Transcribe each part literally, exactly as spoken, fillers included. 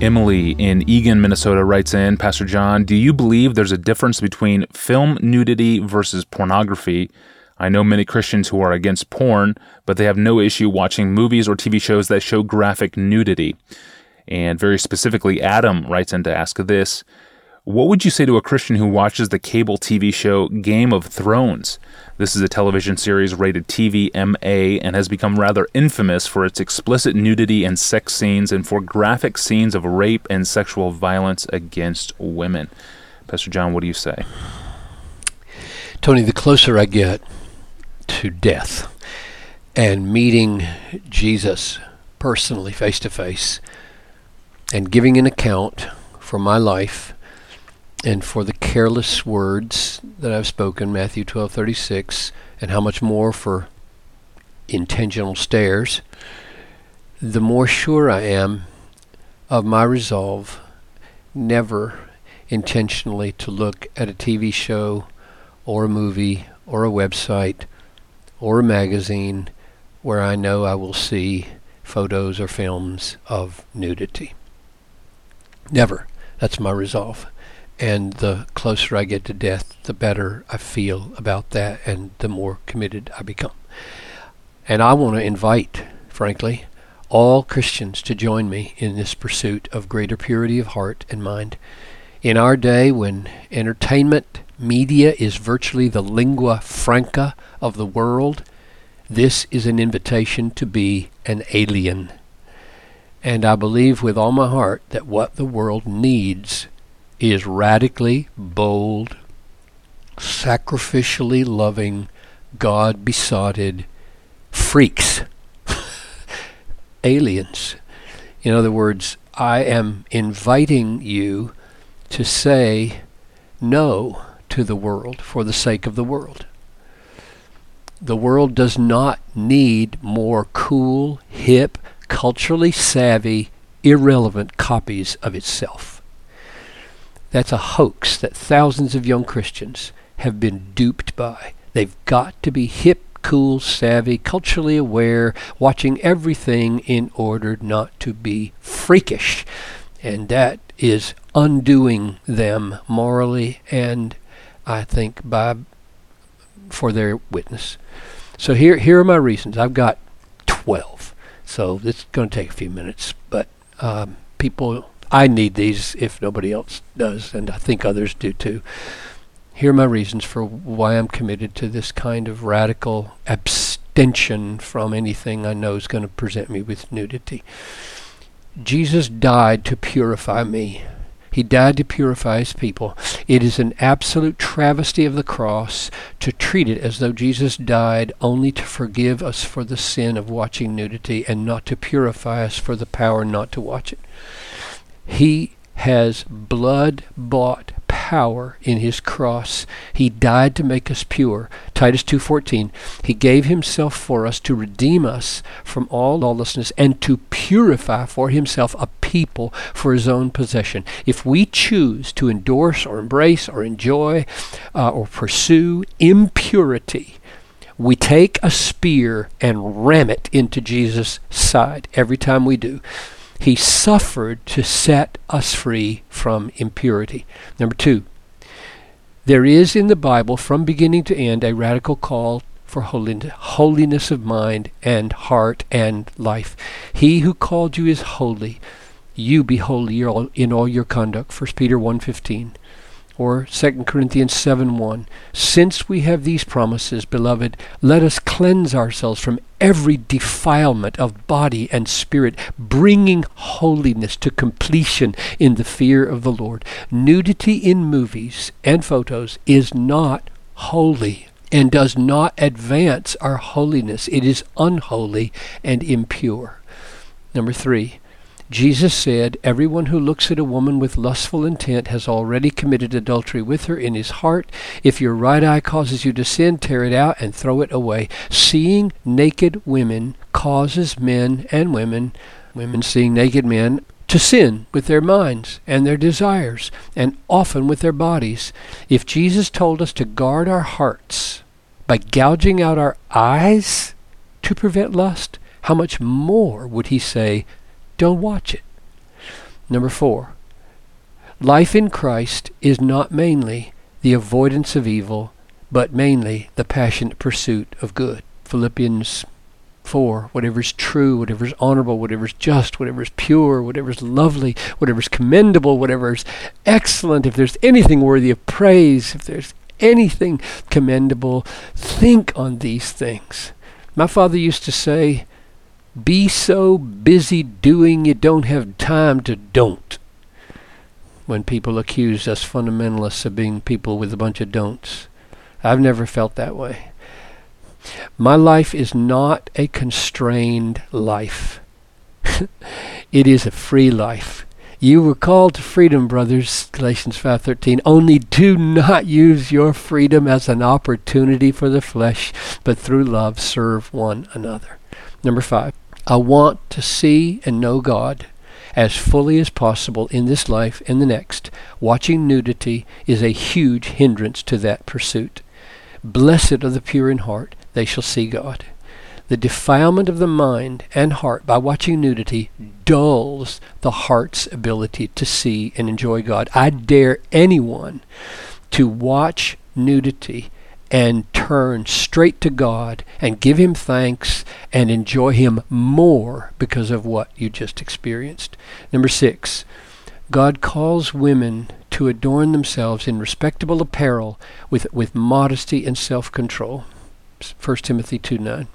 Emily in Egan, Minnesota writes in, Pastor John, do you believe there's a difference between film nudity versus pornography? I know many Christians who are against porn, but they have no issue watching movies or T V shows that show graphic nudity. And very specifically, Adam writes in to ask this, what would you say to a Christian who watches the cable T V show Game of Thrones? This is a television series rated T V M A and has become rather infamous for its explicit nudity and sex scenes and for graphic scenes of rape and sexual violence against women. Pastor John, what do you say? Tony, the closer I get to death and meeting Jesus personally, face to face, and giving an account for my life and for the careless words that I've spoken, Matthew twelve thirty-six, and how much more for intentional stares, the more sure I am of my resolve never intentionally to look at a T V show or a movie or a website or a magazine where I know I will see photos or films of nudity. Never. That's my resolve. And the closer I get to death, the better I feel about that and the more committed I become. And I want to invite, frankly, all Christians to join me in this pursuit of greater purity of heart and mind. In our day when entertainment media is virtually the lingua franca of the world, this is an invitation to be an alien. And I believe with all my heart that what the world needs is radically bold, sacrificially loving, God-besotted freaks, aliens. In other words, I am inviting you to say no to the world for the sake of the world. The world does not need more cool, hip, culturally savvy, irrelevant copies of itself. That's a hoax that thousands of young Christians have been duped by. They've got to be hip, cool, savvy, culturally aware, watching everything in order not to be freakish. And that is undoing them morally and, I think, by for their witness. So here, here are my reasons. I've got twelve. So it's going to take a few minutes. But um, people... I need these if nobody else does, and I think others do too. Here are my reasons for why I'm committed to this kind of radical abstention from anything I know is going to present me with nudity. Jesus died to purify me. He died to purify his people. It is an absolute travesty of the cross to treat it as though Jesus died only to forgive us for the sin of watching nudity and not to purify us for the power not to watch it. He has blood-bought power in his cross. He died to make us pure. Titus two fourteen, he gave himself for us to redeem us from all lawlessness and to purify for himself a people for his own possession. If we choose to endorse or embrace or enjoy uh, or pursue impurity, we take a spear and ram it into Jesus' side every time we do. He suffered to set us free from impurity. Number two, there is in the Bible, from beginning to end, a radical call for holiness of mind and heart and life. He who called you is holy. You be holy in all your conduct. First Peter one fifteen or Second Corinthians seven one. Since we have these promises, beloved, let us cleanse ourselves from every defilement of body and spirit, bringing holiness to completion in the fear of the Lord. Nudity in movies and photos is not holy and does not advance our holiness. It is unholy and impure. Number three, Jesus said, everyone who looks at a woman with lustful intent has already committed adultery with her in his heart. If your right eye causes you to sin, tear it out and throw it away. Seeing naked women causes men and women, women seeing naked men, to sin with their minds and their desires, and often with their bodies. If Jesus told us to guard our hearts by gouging out our eyes to prevent lust, how much more would he say, don't watch it? Number four, life in Christ is not mainly the avoidance of evil, but mainly the passionate pursuit of good. Philippians four, whatever's true, whatever's honorable, whatever's just, whatever's pure, whatever's lovely, whatever's commendable, whatever's excellent, if there's anything worthy of praise, if there's anything commendable, think on these things. My father used to say, be so busy doing you don't have time to don't. When people accuse us fundamentalists of being people with a bunch of don'ts, I've never felt that way. My life is not a constrained life. It is a free life. You were called to freedom, brothers, Galatians five thirteen. Only do not use your freedom as an opportunity for the flesh, but through love serve one another. Number five, I want to see and know God as fully as possible in this life and the next. Watching nudity is a huge hindrance to that pursuit. Blessed are the pure in heart, they shall see God. The defilement of the mind and heart by watching nudity dulls the heart's ability to see and enjoy God. I dare anyone to watch nudity and turn straight to God and give Him thanks and enjoy Him more because of what you just experienced. Number six, God calls women to adorn themselves in respectable apparel with, with modesty and self-control. First Timothy two nine.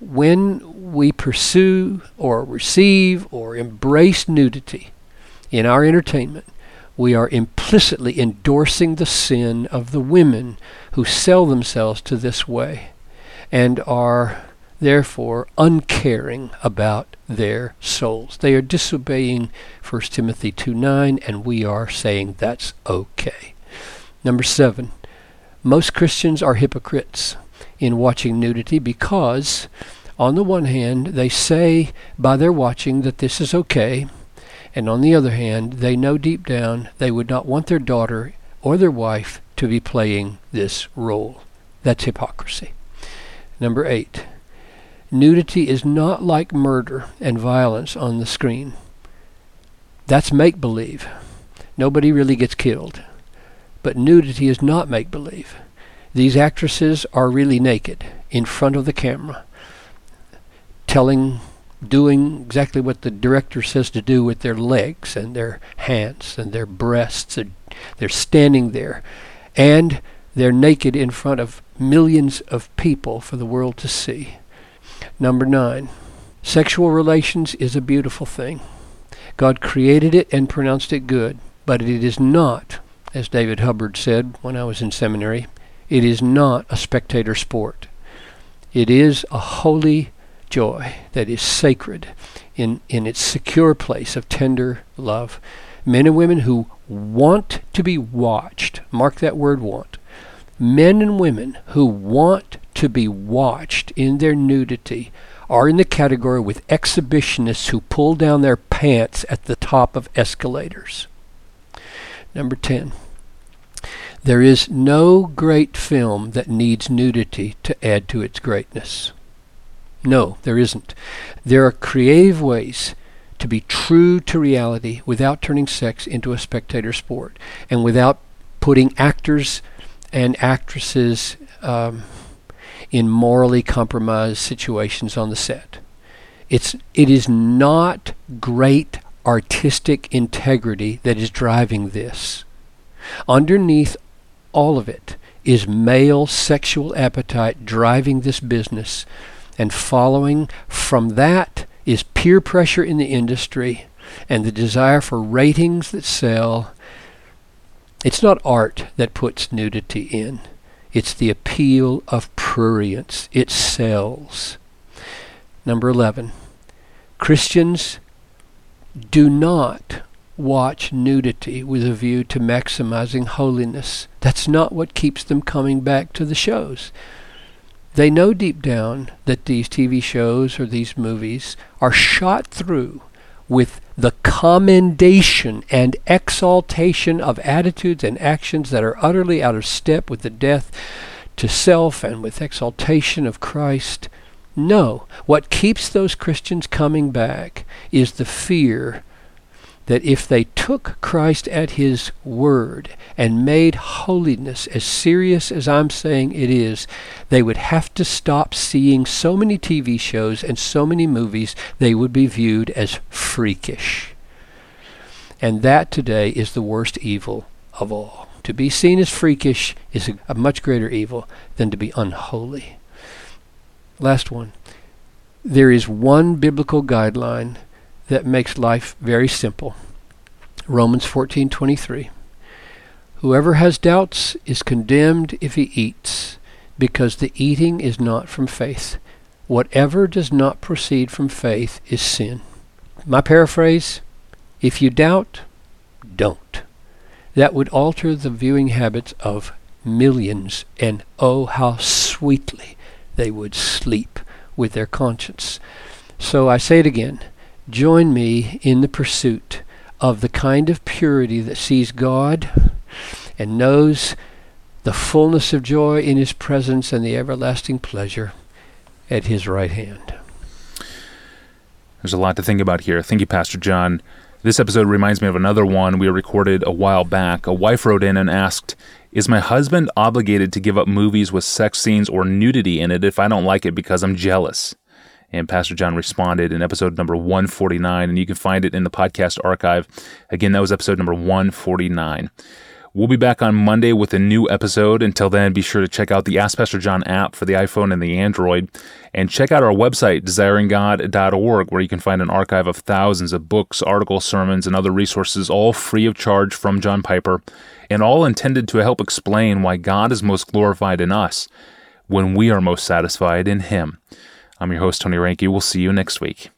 When we pursue or receive or embrace nudity in our entertainment, we are implicitly endorsing the sin of the women who sell themselves to this way and are therefore uncaring about their souls. They are disobeying First Timothy two nine, and we are saying that's okay. Number seven, most Christians are hypocrites in watching nudity because, on the one hand, they say by their watching that this is okay, and on the other hand, they know deep down they would not want their daughter or their wife to be playing this role. That's hypocrisy. Number eight, nudity is not like murder and violence on the screen. That's make-believe. Nobody really gets killed. But nudity is not make-believe. These actresses are really naked in front of the camera, telling, doing exactly what the director says to do with their legs and their hands and their breasts. And they're standing there, and they're naked in front of millions of people for the world to see. Number nine, sexual relations is a beautiful thing. God created it and pronounced it good, but it is not, as David Hubbard said when I was in seminary, it is not a spectator sport. It is a holy joy that is sacred in, in its secure place of tender love. Men and women who want to be watched, mark that word want, men and women who want to be watched in their nudity are in the category with exhibitionists who pull down their pants at the top of escalators. Number ten, there is no great film that needs nudity to add to its greatness. No, there isn't. There are creative ways to be true to reality without turning sex into a spectator sport and without putting actors and actresses um, in morally compromised situations on the set. It's, it is not great artistic integrity that is driving this. Underneath all of it is male sexual appetite driving this business, and following from that is peer pressure in the industry and the desire for ratings that sell. It's not art that puts nudity in. It's the appeal of prurience. It sells. Number eleven, Christians do not watch nudity with a view to maximizing holiness. That's not what keeps them coming back to the shows. They know deep down that these T V shows or these movies are shot through with the commendation and exaltation of attitudes and actions that are utterly out of step with the death to self and with exaltation of Christ. No, what keeps those Christians coming back is the fear that if they took Christ at his word and made holiness as serious as I'm saying it is, they would have to stop seeing so many T V shows and so many movies. They would be viewed as freakish. And that today is the worst evil of all. To be seen as freakish is a much greater evil than to be unholy. Last one. There is one biblical guideline that makes life very simple. Romans fourteen twenty-three. Whoever has doubts is condemned if he eats, because the eating is not from faith. Whatever does not proceed from faith is sin. My paraphrase, if you doubt, don't. That would alter the viewing habits of millions, and oh, how sweetly they would sleep with their conscience. So I say it again. Join me in the pursuit of the kind of purity that sees God and knows the fullness of joy in His presence and the everlasting pleasure at His right hand. There's a lot to think about here. Thank you, Pastor John. This episode reminds me of another one we recorded a while back. A wife wrote in and asked, is my husband obligated to give up movies with sex scenes or nudity in it if I don't like it because I'm jealous? And Pastor John responded in episode number one forty-nine, and you can find it in the podcast archive. Again, that was episode number one forty-nine. We'll be back on Monday with a new episode. Until then, be sure to check out the Ask Pastor John app for the iPhone and the Android, and check out our website, desiring god dot org, where you can find an archive of thousands of books, articles, sermons, and other resources, all free of charge from John Piper, and all intended to help explain why God is most glorified in us when we are most satisfied in Him. I'm your host, Tony Reinke. We'll see you next week.